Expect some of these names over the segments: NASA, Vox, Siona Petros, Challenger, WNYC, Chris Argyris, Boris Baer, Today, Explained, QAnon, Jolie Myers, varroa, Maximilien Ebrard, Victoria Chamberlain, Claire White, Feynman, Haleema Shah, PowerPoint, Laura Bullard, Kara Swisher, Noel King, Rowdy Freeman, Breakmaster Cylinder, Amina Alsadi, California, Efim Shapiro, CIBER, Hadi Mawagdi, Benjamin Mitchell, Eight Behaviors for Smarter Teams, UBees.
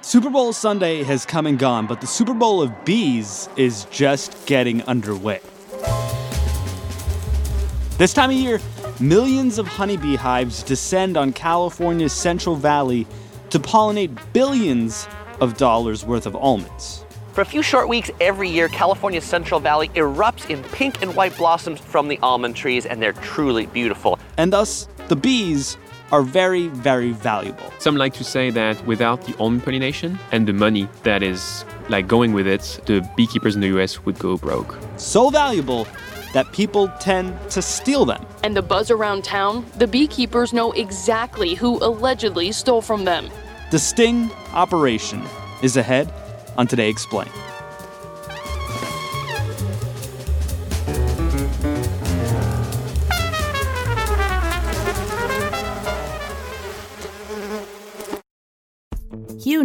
Super Bowl Sunday has come and gone, but the Super Bowl of Bees is just getting underway. This time of year, millions of honeybee hives descend on California's Central Valley to pollinate billions of dollars worth of almonds. For a few short weeks every year, California's Central Valley erupts in pink and white blossoms from the almond trees, and they're truly beautiful. And thus, the bees are very, very valuable. Some like to say that without the almond pollination and the money that is going with it, the beekeepers in the US would go broke. So valuable that people tend to steal them. And the buzz around town, the beekeepers know exactly who allegedly stole from them. The sting operation is ahead on Today Explained. You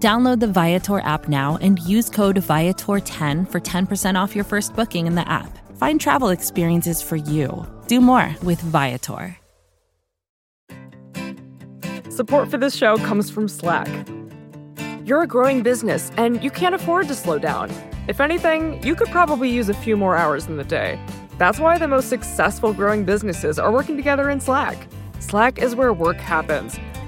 Download the Viator app now and use code Viator10 for 10% off your first booking in the app. Find travel experiences for you. Do more with Viator. Support for this show comes from Slack. You're a growing business, and you can't afford to slow down. If anything, you could probably use a few more hours in the day. That's why the most successful growing businesses are working together in Slack. Slack is where work happens,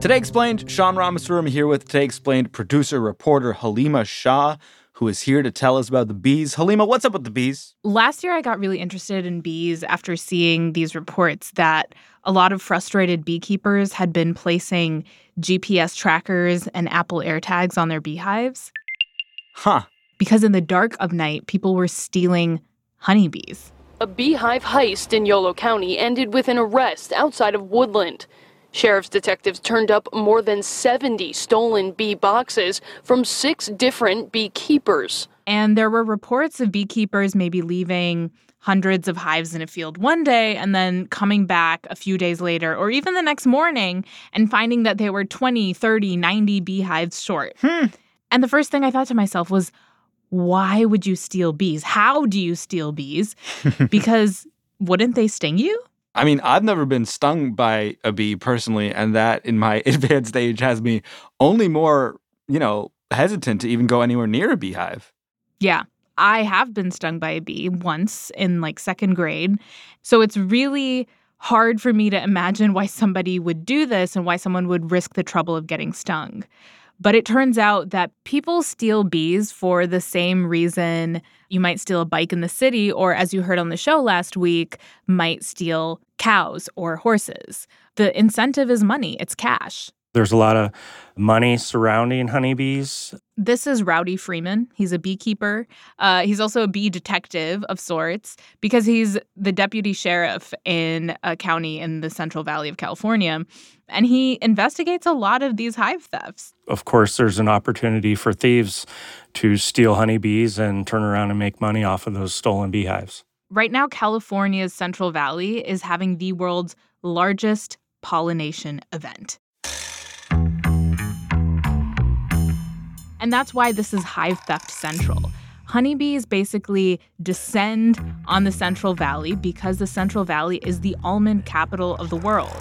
Today Explained, Sean Rameswaram here with Today Explained producer-reporter Haleema Shah, who is here to tell us about the bees. Haleema, what's up with the bees? Last year, I got really interested in bees after seeing these reports that a lot of frustrated beekeepers had been placing GPS trackers and Apple AirTags on their beehives. Huh. Because in the dark of night, people were stealing honeybees. A beehive heist in Yolo County ended with an arrest outside of Woodland. Sheriff's detectives turned up more than 70 stolen bee boxes from 6 different beekeepers. And there were reports of beekeepers maybe leaving hundreds of hives in a field one day and then coming back a few days later or even the next morning and finding that they were 20, 30, 90 beehives short. And the first thing I thought to myself was, why would you steal bees? How do you steal bees? Because wouldn't they sting you? I mean, I've never been stung by a bee personally, and that in my advanced age has me only more, hesitant to even go anywhere near a beehive. Yeah, I have been stung by a bee once in second grade. So it's really hard for me to imagine why somebody would do this and why someone would risk the trouble of getting stung. But it turns out that people steal bees for the same reason you might steal a bike in the city or, as you heard on the show last week, might steal cows or horses. The incentive is money. It's cash. There's a lot of money surrounding honeybees. This is Rowdy Freeman. He's a beekeeper. He's also a bee detective of sorts because he's the deputy sheriff in a county in the Central Valley of California. And he investigates a lot of these hive thefts. Of course, there's an opportunity for thieves to steal honeybees and turn around and make money off of those stolen beehives. Right now, California's Central Valley is having the world's largest pollination event. And that's why this is Hive Theft Central. Honeybees basically descend on the Central Valley because the Central Valley is the almond capital of the world.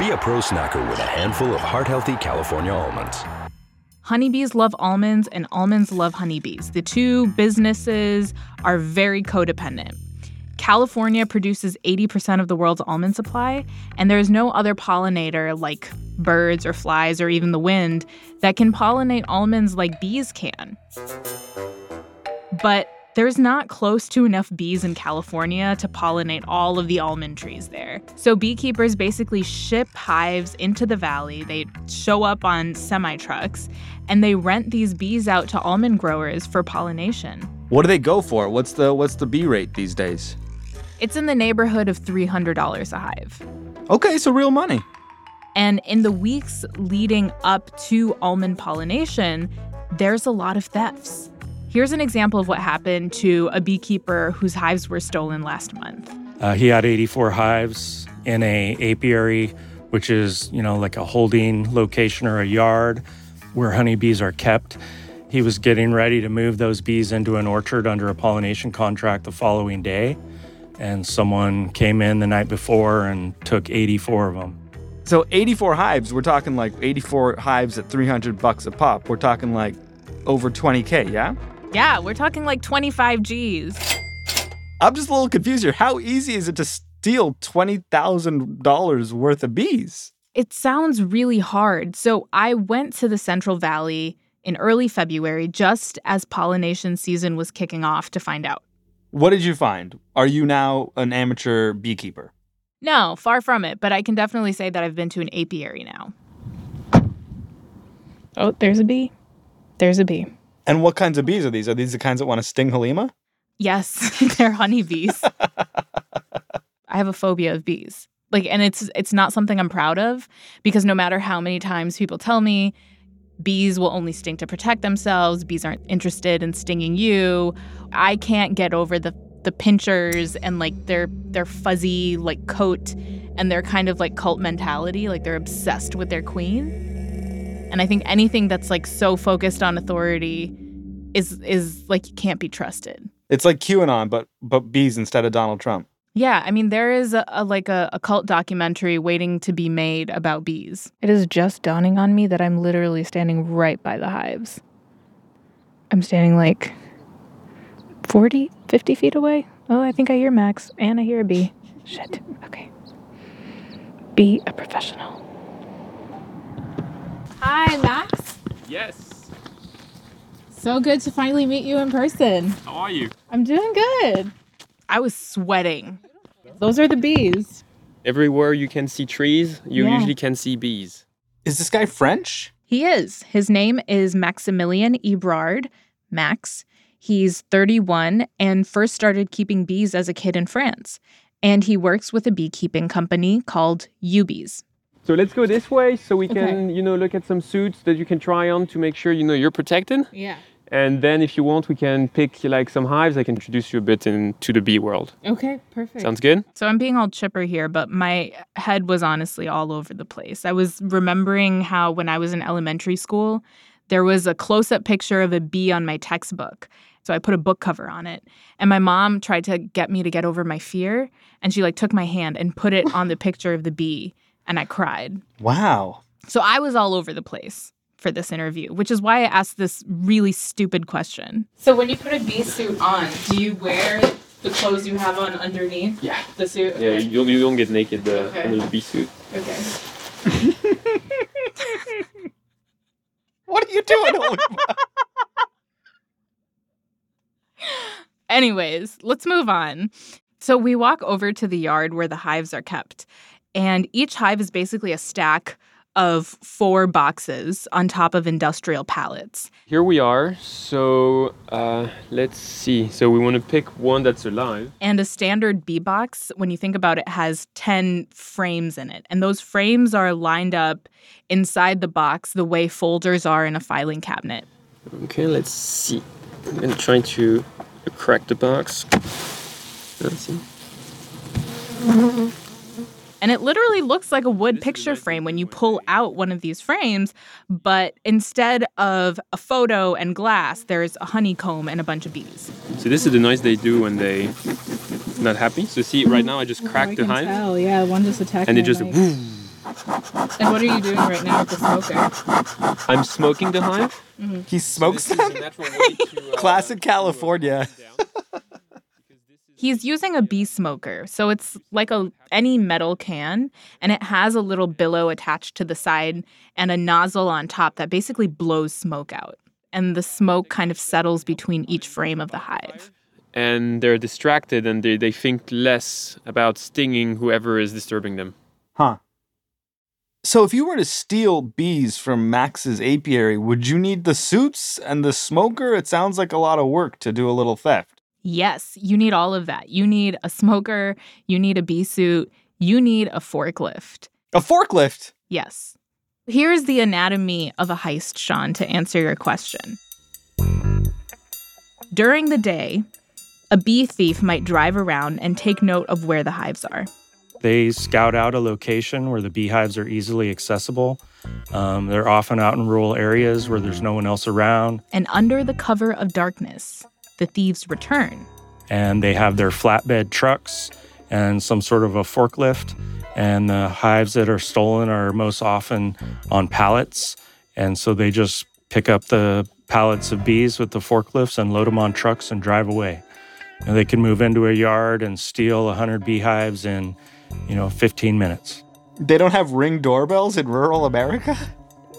Be a pro snacker with a handful of heart-healthy California almonds. Honeybees love almonds, and almonds love honeybees. The two businesses are very codependent. California produces 80% of the world's almond supply, and there is no other pollinator like birds or flies or even the wind that can pollinate almonds like bees can. But There's not close to enough bees in California to pollinate all of the almond trees there. So beekeepers basically ship hives into the valley. They show up on semi-trucks, and they rent these bees out to almond growers for pollination. What do they go for? What's the bee rate these days? It's in the neighborhood of $300 a hive. Okay, so real money. And in the weeks leading up to almond pollination, there's a lot of thefts. Here's an example of what happened to a beekeeper whose hives were stolen last month. He had 84 hives in an apiary, which is, like a holding location or a yard where honeybees are kept. He was getting ready to move those bees into an orchard under a pollination contract the following day, and someone came in the night before and took 84 of them. So 84 hives, we're talking like 84 hives at $300 a pop. We're talking like over 20K, yeah? Yeah, we're talking like 25 Gs. I'm just a little confused here. How easy is it to steal $20,000 worth of bees? It sounds really hard. So I went to the Central Valley in early February, just as pollination season was kicking off, to find out. What did you find? Are you now an amateur beekeeper? No, far from it. But I can definitely say that I've been to an apiary now. Oh, there's a bee. There's a bee. And what kinds of bees are these? Are these the kinds that want to sting Haleema? Yes, they're honeybees. I have a phobia of bees. And it's not something I'm proud of, because no matter how many times people tell me bees will only sting to protect themselves, bees aren't interested in stinging you, I can't get over the pinchers and their fuzzy coat and their kind of cult mentality, they're obsessed with their queen. And I think anything that's so focused on authority is you can't be trusted. It's like QAnon, but bees instead of Donald Trump. Yeah, I mean, there is a cult documentary waiting to be made about bees. It is just dawning on me that I'm literally standing right by the hives. I'm standing 40, 50 feet away. Oh, I think I hear Max, and I hear a bee. Shit, okay. Be a professional. Hi, Max. Yes. So good to finally meet you in person. How are you? I'm doing good. I was sweating. Those are the bees. Everywhere you can see trees, you usually can see bees. Is this guy French? He is. His name is Maximilien Ebrard, Max. He's 31 and first started keeping bees as a kid in France. And he works with a beekeeping company called UBees. So let's go this way so we can, look at some suits that you can try on to make sure, you're protected. Yeah. And then if you want, we can pick some hives. I can introduce you a bit into the bee world. Okay, perfect. Sounds good? So I'm being all chipper here, but my head was honestly all over the place. I was remembering how when I was in elementary school, there was a close-up picture of a bee on my textbook. So I put a book cover on it. And my mom tried to get me to get over my fear. And she took my hand and put it on the picture of the bee. And I cried. Wow. So I was all over the place for this interview, which is why I asked this really stupid question. So when you put a bee suit on, do you wear the clothes you have on underneath? Yeah. The suit? Yeah, you don't get naked under the bee suit. Okay. What are you doing, Haleema? Anyways, let's move on. So we walk over to the yard where the hives are kept. And each hive is basically a stack of 4 boxes on top of industrial pallets. Here we are. So let's see. So we want to pick one that's alive. And a standard bee box, when you think about it, has 10 frames in it. And those frames are lined up inside the box the way folders are in a filing cabinet. Okay, let's see. I'm going to try to crack the box. Let's see. And it literally looks like a wood picture frame when you pull out one of these frames, but instead of a photo and glass, there's a honeycomb and a bunch of bees. So this is the noise they do when they're not happy. So see, right now I just cracked the hive. Oh, yeah, one just attacked. And they just... Woo. And what are you doing right now with the smoker? I'm smoking the hive. Mm-hmm. He smokes them? Classic California. He's using a bee smoker, so it's like any metal can, and it has a little billow attached to the side and a nozzle on top that basically blows smoke out. And the smoke kind of settles between each frame of the hive. and they're distracted and they think less about stinging whoever is disturbing them. Huh. So if you were to steal bees from Max's apiary, would you need the suits and the smoker? It sounds like a lot of work to do a little theft. Yes, you need all of that. You need a smoker, you need a bee suit, you need a forklift. A forklift? Yes. Here's the anatomy of a heist, Sean, to answer your question. During the day, a bee thief might drive around and take note of where the hives are. They scout out a location where the beehives are easily accessible. They're often out in rural areas where there's no one else around. And under the cover of darkness, the thieves return. And they have their flatbed trucks and some sort of a forklift. And the hives that are stolen are most often on pallets. And so they just pick up the pallets of bees with the forklifts and load them on trucks and drive away. And they can move into a yard and steal 100 beehives in 15 minutes. They don't have Ring doorbells in rural America?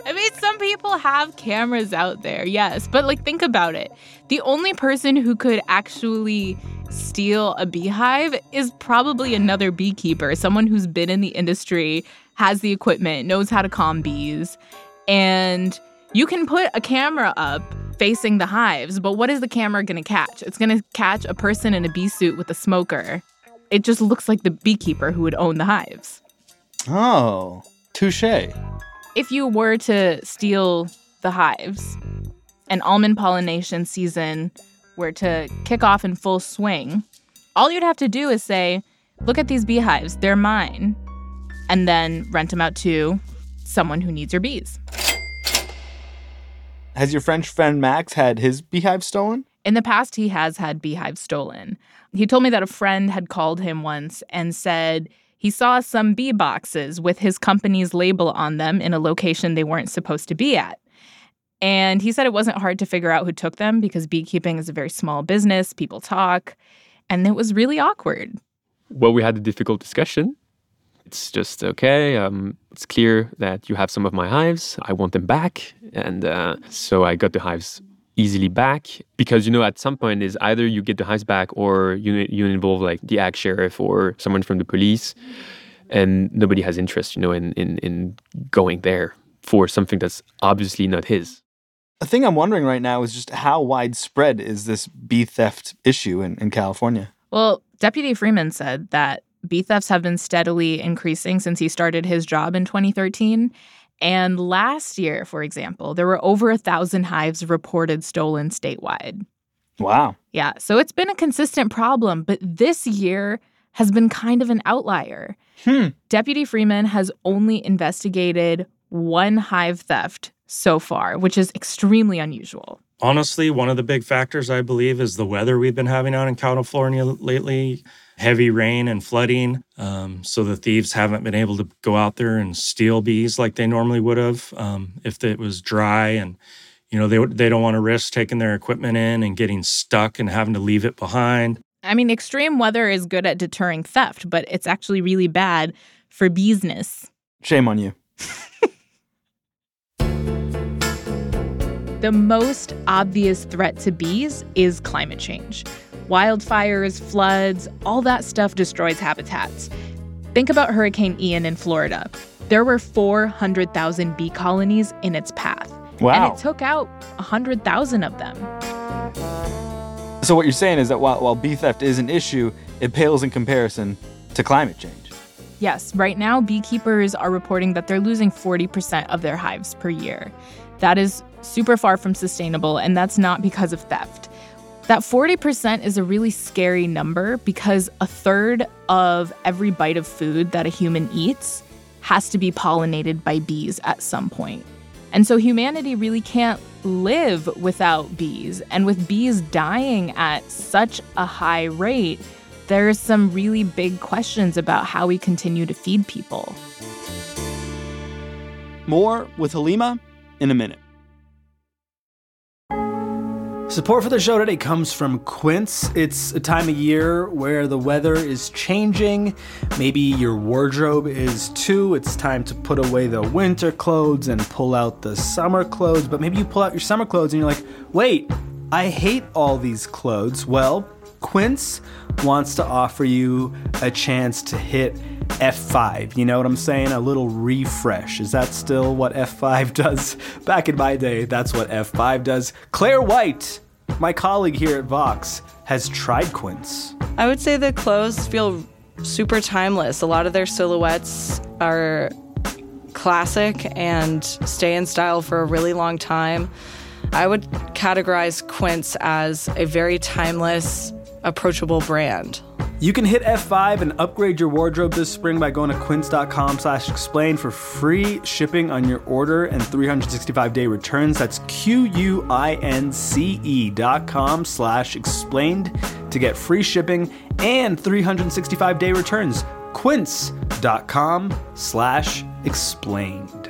I mean, some people have cameras out there, yes. But, think about it. The only person who could actually steal a beehive is probably another beekeeper, someone who's been in the industry, has the equipment, knows how to calm bees. And you can put a camera up facing the hives, but what is the camera going to catch? It's going to catch a person in a bee suit with a smoker. It just looks like the beekeeper who would own the hives. Oh, touche. If you were to steal the hives and almond pollination season were to kick off in full swing, all you'd have to do is say, look at these beehives, they're mine, and then rent them out to someone who needs your bees. Has your French friend Max had his beehive stolen? In the past, he has had beehives stolen. He told me that a friend had called him once and said he saw some bee boxes with his company's label on them in a location they weren't supposed to be at. And he said it wasn't hard to figure out who took them because beekeeping is a very small business, people talk, and it was really awkward. Well, we had a difficult discussion. It's just, okay, it's clear that you have some of my hives. I want them back. And so I got the hives easily back because, at some point is either you get the hives back or you involve the ag sheriff or someone from the police. And nobody has interest, in going there for something that's obviously not his. The thing I'm wondering right now is just how widespread is this bee theft issue in California? Well, Deputy Freeman said that bee thefts have been steadily increasing since he started his job in 2013. And last year, for example, there were over 1,000 hives reported stolen statewide. Wow. Yeah, so it's been a consistent problem, but this year has been kind of an outlier. Deputy Freeman has only investigated one hive theft so far, which is extremely unusual. Honestly, one of the big factors, I believe, is the weather we've been having out in California lately. Heavy rain and flooding, so the thieves haven't been able to go out there and steal bees like they normally would have if it was dry. And, they don't want to risk taking their equipment in and getting stuck and having to leave it behind. I mean, extreme weather is good at deterring theft, but it's actually really bad for business. Shame on you. The most obvious threat to bees is climate change. Wildfires, floods, all that stuff destroys habitats. Think about Hurricane Ian in Florida. There were 400,000 bee colonies in its path. Wow. And it took out 100,000 of them. So what you're saying is that while bee theft is an issue, it pales in comparison to climate change. Yes, right now beekeepers are reporting that they're losing 40% of their hives per year. That is super far from sustainable, and that's not because of theft. That 40% is a really scary number because a third of every bite of food that a human eats has to be pollinated by bees at some point. And so humanity really can't live without bees. And with bees dying at such a high rate, there are some really big questions about how we continue to feed people. More with Haleema in a minute. Support for the show today comes from Quince. It's a time of year where the weather is changing. Maybe your wardrobe is too. It's time to put away the winter clothes and pull out the summer clothes. But maybe you pull out your summer clothes and you're like, wait, I hate all these clothes. Well, Quince wants to offer you a chance to hit F5. You know what I'm saying? A little refresh. Is that still what F5 does? Back in my day, that's what F5 does. Claire White, my colleague here at Vox, has tried Quince. I would say the clothes feel super timeless. A lot of their silhouettes are classic and stay in style for a really long time. I would categorize Quince as a very timeless, approachable brand. You can hit F5 and upgrade your wardrobe this spring by going to quince.com/explain for free shipping on your order and 365-day returns. That's quince.com/explained to get free shipping and 365-day returns. quince.com/explained.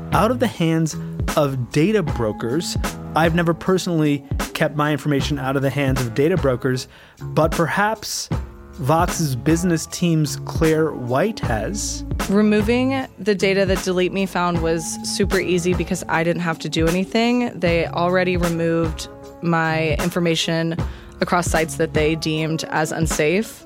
out of the hands of data brokers. I've never personally kept my information out of the hands of data brokers, but perhaps Vox's business team's Claire White has. Removing the data that Delete Me found was super easy because I didn't have to do anything. They already removed my information across sites that they deemed as unsafe.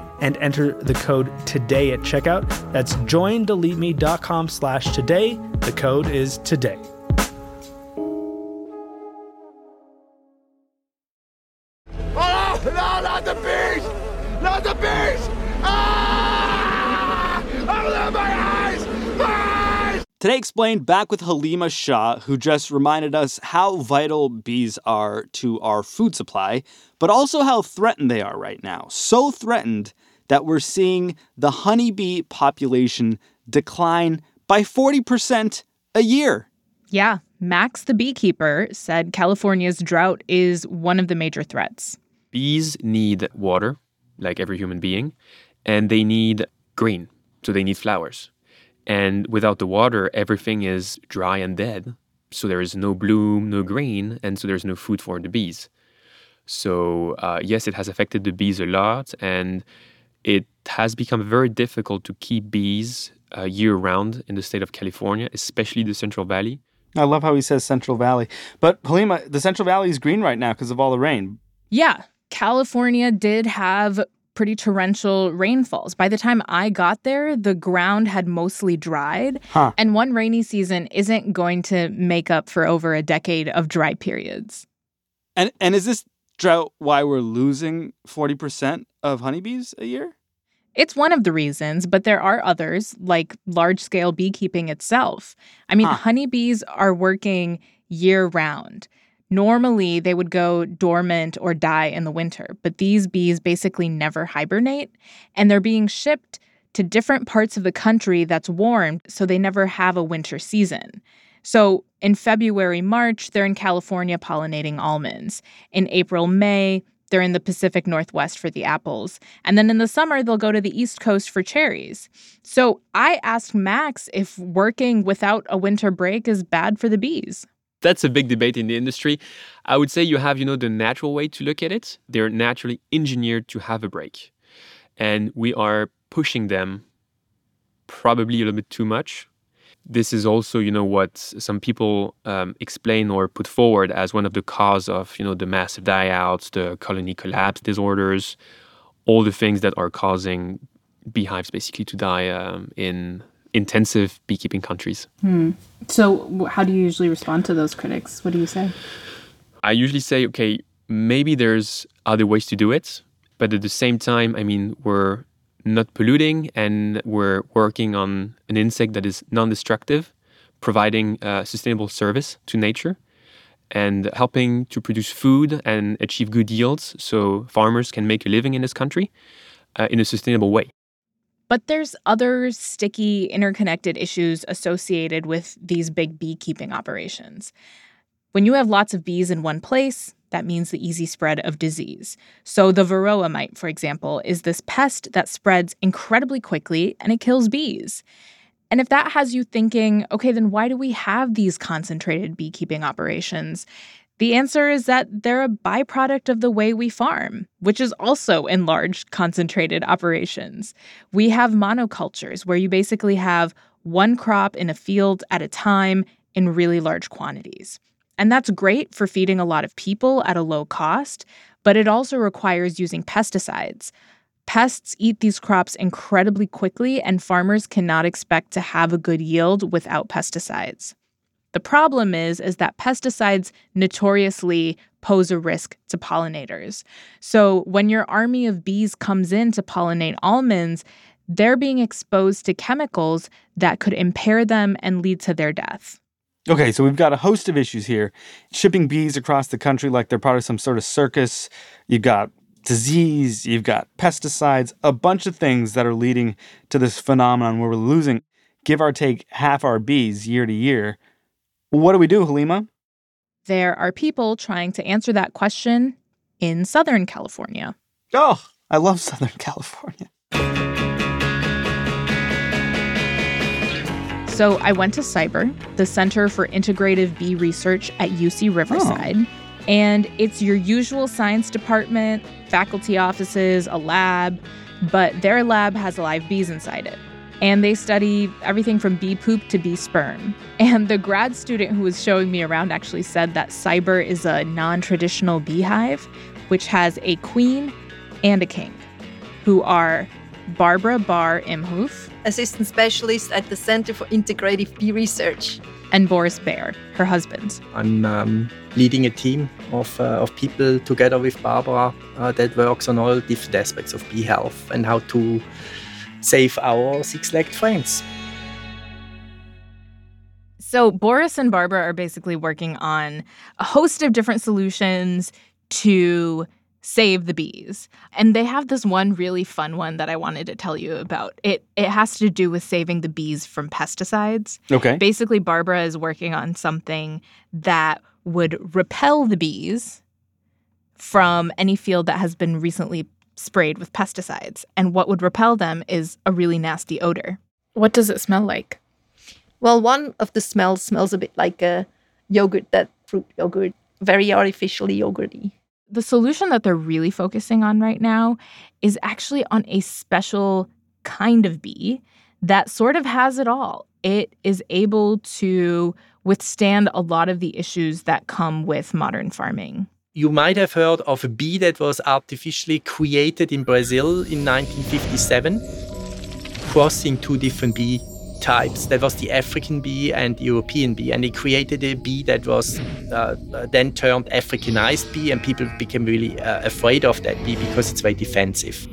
and enter the code today at checkout. That's joindeleteme.com/today. The code is today. Oh, no, not the beach! Not the beach! Ah! Open my eyes! My eyes! Today Explained, back with Haleema Shah, who just reminded us how vital bees are to our food supply, but also how threatened they are right now. So threatened that we're seeing the honeybee population decline by 40% a year. Yeah, Max the beekeeper said California's drought is one of the major threats. Bees need water, like every human being, and they need green, so they need flowers. And without the water, everything is dry and dead, so there is no bloom, no green, and so there's no food for the bees. So yes, it has affected the bees a lot, and it has become very difficult to keep bees year-round in the state of California, especially the Central Valley. I love how he says Central Valley. But, Haleema, the Central Valley is green right now because of all the rain. Yeah, California did have pretty torrential rainfalls. By the time I got there, the ground had mostly dried. Huh. And one rainy season isn't going to make up for over a decade of dry periods. And is this drought why we're losing 40% of honeybees a year? It's one of the reasons, but there are others, like large-scale beekeeping itself. I mean, honeybees are working year-round. Normally, they would go dormant or die in the winter, but these bees basically never hibernate, and they're being shipped to different parts of the country that's warm, so they never have a winter season. So in February, March, they're in California pollinating almonds. In April, May, they're in the Pacific Northwest for the apples. And then in the summer, they'll go to the East Coast for cherries. So I asked Max if working without a winter break is bad for the bees. That's a big debate in the industry. I would say you have, the natural way to look at it. They're naturally engineered to have a break. And we are pushing them probably a little bit too much. This is also, what some people explain or put forward as one of the cause of, the massive die-outs, the colony collapse disorders, all the things that are causing beehives basically to die in intensive beekeeping countries. Hmm. So how do you usually respond to those critics? What do you say? I usually say, okay, maybe there's other ways to do it. But at the same time, we're not polluting, and we're working on an insect that is non-destructive, providing a sustainable service to nature. and helping to produce food and achieve good yields so farmers can make a living in this country in a sustainable way. But there's other sticky, interconnected issues associated with these big beekeeping operations. When you have lots of bees in one place, that means the easy spread of disease. So the varroa mite, for example, is this pest that spreads incredibly quickly and it kills bees. And if that has you thinking, okay, then why do we have these concentrated beekeeping operations? The answer is that they're a byproduct of the way we farm, which is also in large concentrated operations. We have monocultures where you basically have one crop in a field at a time in really large quantities. And that's great for feeding a lot of people at a low cost, but it also requires using pesticides. Pests eat these crops incredibly quickly, and farmers cannot expect to have a good yield without pesticides. The problem is that pesticides notoriously pose a risk to pollinators. So when your army of bees comes in to pollinate almonds, they're being exposed to chemicals that could impair them and lead to their death. Okay, so we've got a host of issues here. Shipping bees across the country like they're part of some sort of circus. You've got disease, you've got pesticides, a bunch of things that are leading to this phenomenon where we're losing, give or take, half our bees year to year. What do we do, Haleema? There are people trying to answer that question in Southern California. Oh, I love Southern California. So I went to CIBER, the Center for Integrative Bee Research at UC Riverside, and it's your usual science department, faculty offices, a lab, but their lab has live bees inside it. And they study everything from bee poop to bee sperm. And the grad student who was showing me around actually said that CIBER is a non-traditional beehive, which has a queen and a king, who are Barbara Baer-Imhoof, assistant specialist at the Center for Integrative Bee Research, and Boris Baer, her husband. I'm leading a team of people together with Barbara that works on all different aspects of bee health and how to save our six-legged friends. So Boris and Barbara are basically working on a host of different solutions to save the bees. And they have this one really fun one that I wanted to tell you about. It has to do with saving the bees from pesticides. Okay. Basically, Barbara is working on something that would repel the bees from any field that has been recently sprayed with pesticides. And what would repel them is a really nasty odor. What does it smell like? Well, one of the smells smells a bit like a yogurt, that fruit yogurt, very artificially yogurty. The solution that they're really focusing on right now is actually on a special kind of bee that sort of has it all. It is able to withstand a lot of the issues that come with modern farming. You might have heard of a bee that was artificially created in Brazil in 1957, crossing two different bee types. That was the African bee and the European bee. And it created a bee that was then termed Africanized bee, and people became really afraid of that bee because it's very defensive.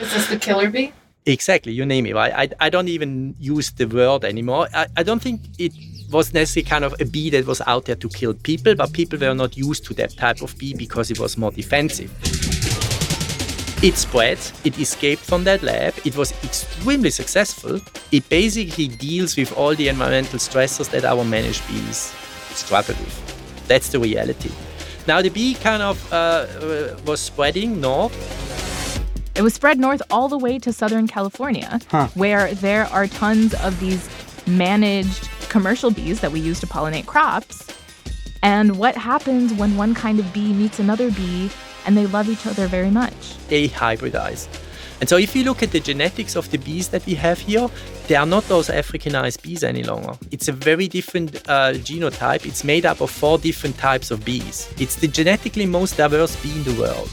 Is this the killer bee? Exactly, you name it. I don't even use the word anymore. I don't think it was necessarily kind of a bee that was out there to kill people, but people were not used to that type of bee because it was more defensive. It spread, it escaped from that lab, it was extremely successful. It basically deals with all the environmental stressors that our managed bees struggle with. That's the reality. Now the bee kind of was spreading north. It was spread north all the way to Southern California, where there are tons of these managed commercial bees that we use to pollinate crops. And what happens when one kind of bee meets another bee and they love each other very much? They hybridize. And so if you look at the genetics of the bees that we have here, they are not those Africanized bees any longer. It's a very different genotype. It's made up of 4 different types of bees. It's the genetically most diverse bee in the world.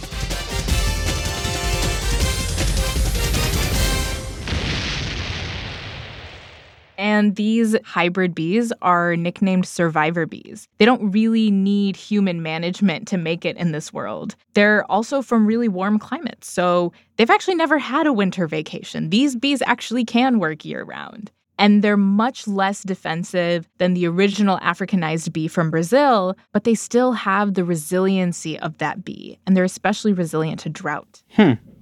And these hybrid bees are nicknamed survivor bees. They don't really need human management to make it in this world. They're also from really warm climates, so they've actually never had a winter vacation. These bees actually can work year-round. and they're much less defensive than the original Africanized bee from Brazil, but they still have the resiliency of that bee, and they're especially resilient to drought.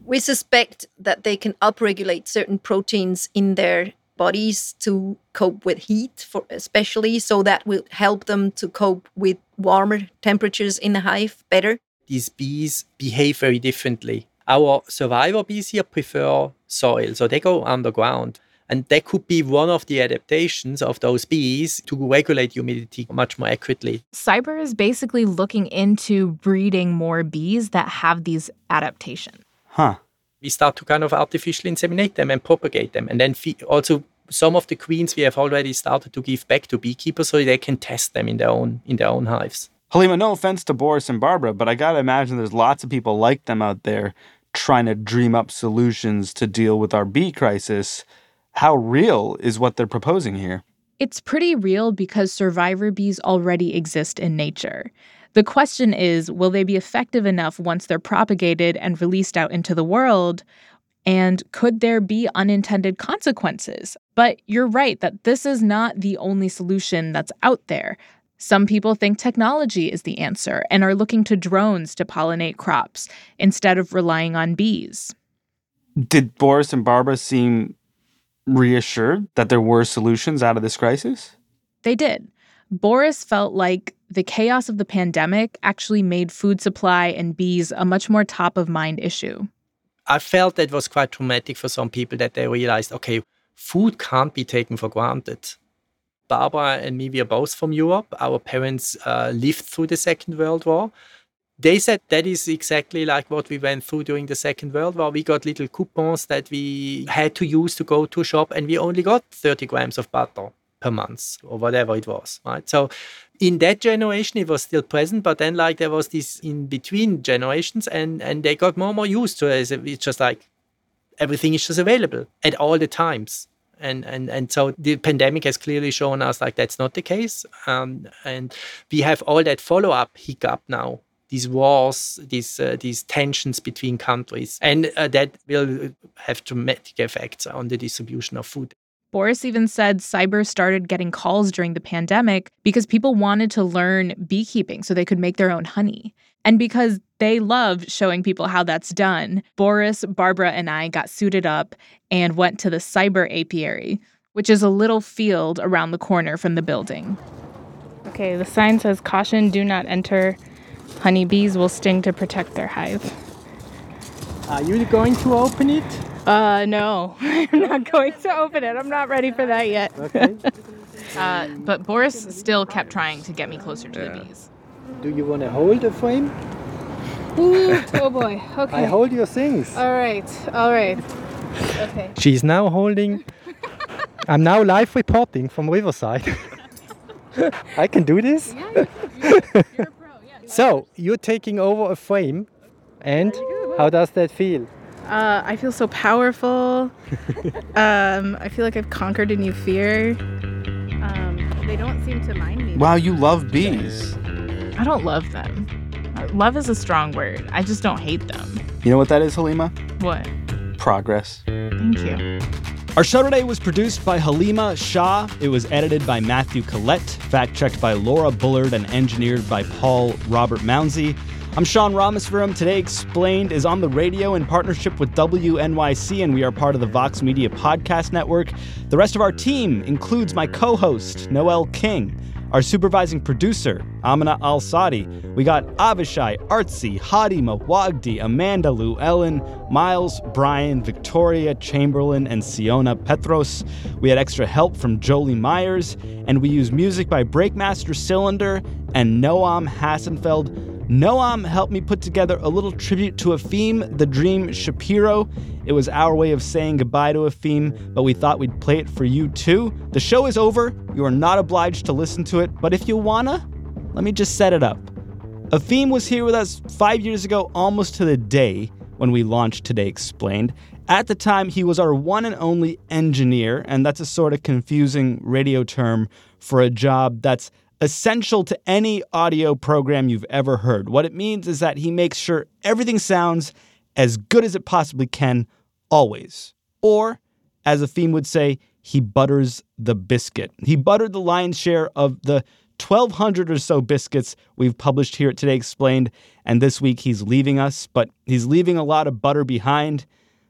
We suspect that they can upregulate certain proteins in their bodies to cope with heat, especially, so that will help them to cope with warmer temperatures in the hive better. These bees behave very differently. Our survivor bees here prefer soil, so they go underground. And that could be one of the adaptations of those bees to regulate humidity much more accurately. CIBER is basically looking into breeding more bees that have these adaptations. We start to kind of artificially inseminate them and propagate them. And then also some of the queens we have already started to give back to beekeepers so they can test them in their own hives. Haleema, no offense to Boris and Barbara, but I got to imagine there's lots of people like them out there trying to dream up solutions to deal with our bee crisis. How real is what they're proposing here? It's pretty real because survivor bees already exist in nature. The question is, will they be effective enough once they're propagated and released out into the world? And could there be unintended consequences? But you're right that this is not the only solution that's out there. Some people think technology is the answer and are looking to drones to pollinate crops instead of relying on bees. Did Boris and Barbara seem reassured that there were solutions out of this crisis? They did. Boris felt like the chaos of the pandemic actually made food supply and bees a much more top-of-mind issue. I felt that was quite traumatic for some people, that they realized, okay, food can't be taken for granted. Barbara and me, we are both from Europe. Our parents lived through the Second World War. They said that is exactly like what we went through during the Second World War. We got little coupons that we had to use to go to a shop, and we only got 30 grams of butter per month or whatever it was, right? So in that generation, it was still present, but then like there was this in-between generations, and they got more and more used to it. It's just like everything is just available at all the times. And so the pandemic has clearly shown us like that's not the case. And we have all that follow-up hiccup now. These wars, these tensions between countries. And that will have dramatic effects on the distribution of food. Boris even said CIBER started getting calls during the pandemic because people wanted to learn beekeeping so they could make their own honey. And because they love showing people how that's done, Boris, Barbara, and I got suited up and went to the CIBER apiary, which is a little field around the corner from the building. Okay, the sign says, "Caution, do not enter. Honeybees will sting to protect their hive." Are you going to open it? No, I'm not going to open it. I'm not ready for that yet. Okay. But Boris still kept trying to get me closer to the bees. Do you want to hold the frame? Ooh, oh boy, okay. I hold your things. All right. Okay. She's now holding... I'm now live reporting from Riverside. I can do this? Yeah, you're So, you're taking over a frame, and how does that feel? I feel so powerful. I feel like I've conquered a new fear. They don't seem to mind me. Wow, you love bees. I don't love them. Love is a strong word. I just don't hate them. You know what that is, Haleema? What? Progress. Thank you. Our show today was produced by Haleema Shah. It was edited by Matthew Collette, fact-checked by Laura Bullard, and engineered by Paul Robert Mounsey. I'm Sean Rameswaram. Today Explained is on the radio in partnership with WNYC, and we are part of the Vox Media Podcast Network. The rest of our team includes my co-host, Noel King, our supervising producer, Amina Alsadi. We got Avishai Artsy, Hadi Mawagdi, Amanda Llewellyn, Miles Bryan, Victoria Chamberlain, and Siona Petros. We had extra help from Jolie Myers, and we used music by Breakmaster Cylinder and Noam Hassenfeld. Noam helped me put together a little tribute to Efim, the Dream Shapiro. It was our way of saying goodbye to Efim, but we thought we'd play it for you too. The show is over. You are not obliged to listen to it, but if you wanna, let me just set it up. Efim was here with us 5 years ago, almost to the day when we launched Today Explained. At the time, he was our one and only engineer, and that's a sort of confusing radio term for a job that's essential to any audio program you've ever heard. What it means is that he makes sure everything sounds as good as it possibly can, always. Or, as Efim would say, he butters the biscuit. He buttered the lion's share of the 1,200 or so biscuits we've published here at Today Explained, and this week he's leaving us, but he's leaving a lot of butter behind.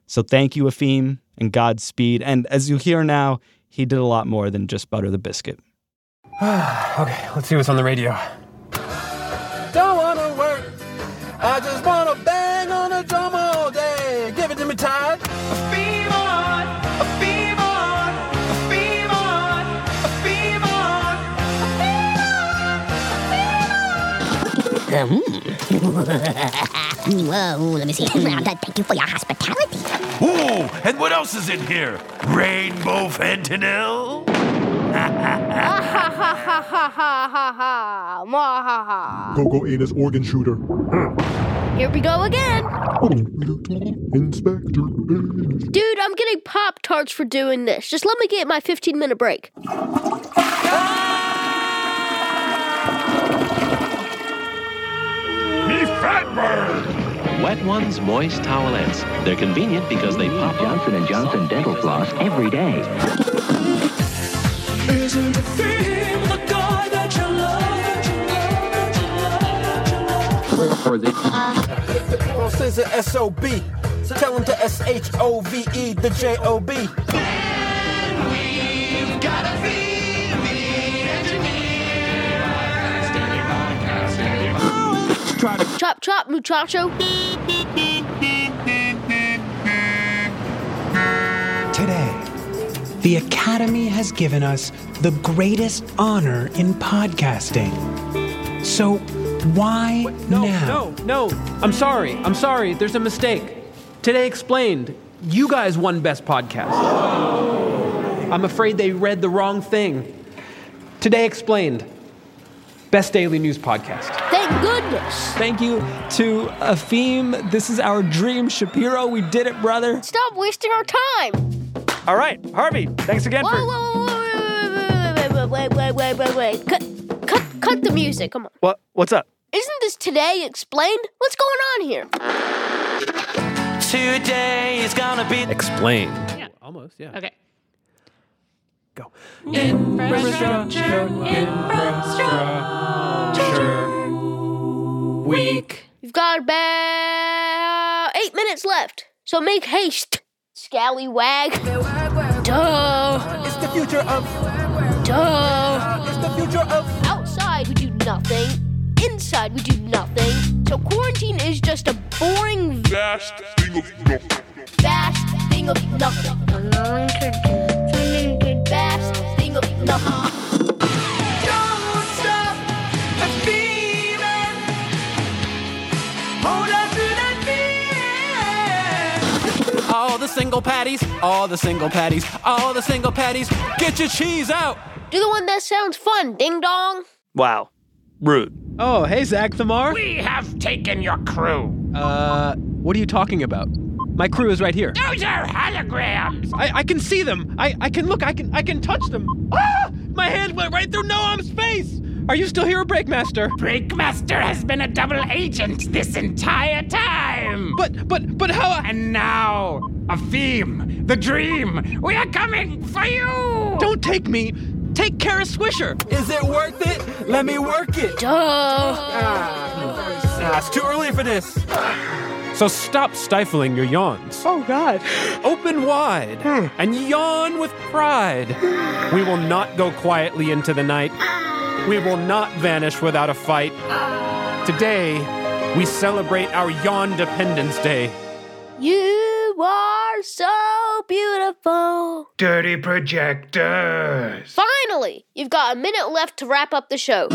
So thank you, Efim, and Godspeed. And as you hear now, he did a lot more than just butter the biscuit. Okay, let's see what's on the radio. Don't want to work. I just want to bang on the drum all day. Give it to me, Todd. Whoa, let me see. Thank you for your hospitality. Ooh, and what else is in here? Rainbow fentanyl? Go-Go anus organ shooter. Here we go again. Inspector. Dude, I'm getting Pop-Tarts for doing this. Just let me get my 15-minute break. Wet Ones Moist Towelettes. They're convenient because they pop Johnson & Johnson dental floss every day. Isn't Efim the guy that you love? For this is an S.O.B. So tell him to S.H.O.V.E. the J.O.B. Then we've got a V. Chop, chop, muchacho. Today, the Academy has given us the greatest honor in podcasting. So why now? No. I'm sorry. There's a mistake. Today Explained, you guys won Best Podcast. Oh. I'm afraid they read the wrong thing. Today Explained, Best Daily News Podcast. Thank goodness. Thank you to Efim. This is our dream, Shapiro. We did it, brother. Stop wasting our time. All right, Harvey, thanks again for... Wait. Cut the music, come on. What's up? Isn't this Today Explained? What's going on here? Today is gonna be... Explained. Yeah. Almost, yeah. Okay. Go. Infrastructure week. You've got about 8 minutes left, so make haste, scallywag. Duh. It's the future of. Duh. It's the future of. Outside we do nothing. Inside we do nothing. So quarantine is just a boring vast thing of nothing. Vast thing of nothing. Best thing of nothing. Don't stop the feeling. Hold on to that feeling. All the single patties. Get your cheese out. Do the one that sounds fun, ding dong. Wow. Rude. Oh, hey, Zach Thamar. We have taken your crew. What are you talking about? My crew is right here. Those are holograms. I can see them. I can look. I can touch them. Ah! My hand went right through Noam's face. Are you still here, Breakmaster? Breakmaster has been a double agent this entire time. But how? And now, Efim, the dream. We are coming for you. Don't take me. Take Kara Swisher. Is it worth it? Let me work it. Duh. It's too early for this. So stop stifling your yawns. Oh, God. Open wide and yawn with pride. We will not go quietly into the night. We will not vanish without a fight. Today, we celebrate our Yawn Dependence Day. You are so beautiful. Dirty projectors. Finally, you've got a minute left to wrap up the show.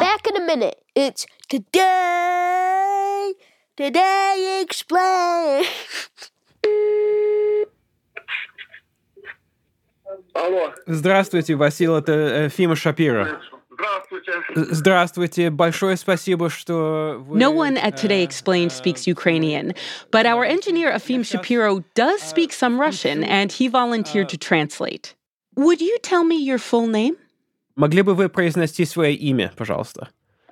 Back in a minute. It's Today Explained. Алло. Здравствуйте, Васил, это Efim Shapiro. Здравствуйте. Большое спасибо, что вы... No one at Today Explained speaks Ukrainian, but our engineer Efim Shapiro does speak some Russian, and he volunteered to translate. Would you tell me your full name? Могли бы вы произнести свое имя, пожалуйста?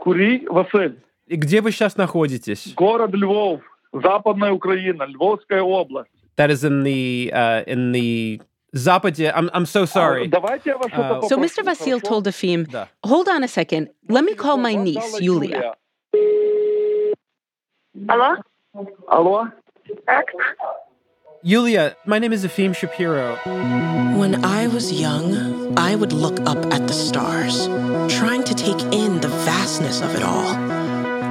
Кури, Василь. И где вы сейчас находитесь? Город Львов, Западная Украина, Львовская область. That is in the Zapodia. I'm so sorry. So Mr. Vasil told Efim, hold on a second. Let me call my niece, Yulia. Hello? Hello? Yulia, my name is Efim Shapiro. When I was young, I would look up at the stars, trying to take in the vastness of it all.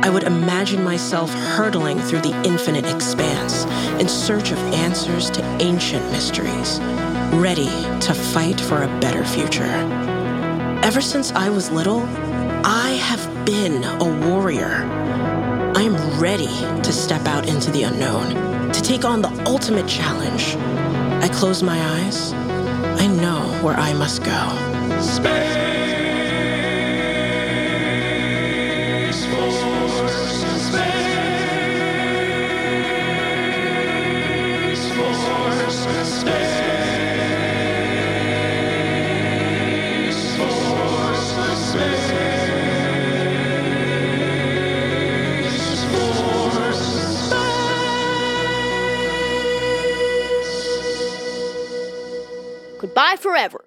I would imagine myself hurtling through the infinite expanse in search of answers to ancient mysteries, ready to fight for a better future. Ever since I was little, I have been a warrior. I am ready to step out into the unknown, to take on the ultimate challenge. I close my eyes. I know where I must go. Space! Goodbye forever.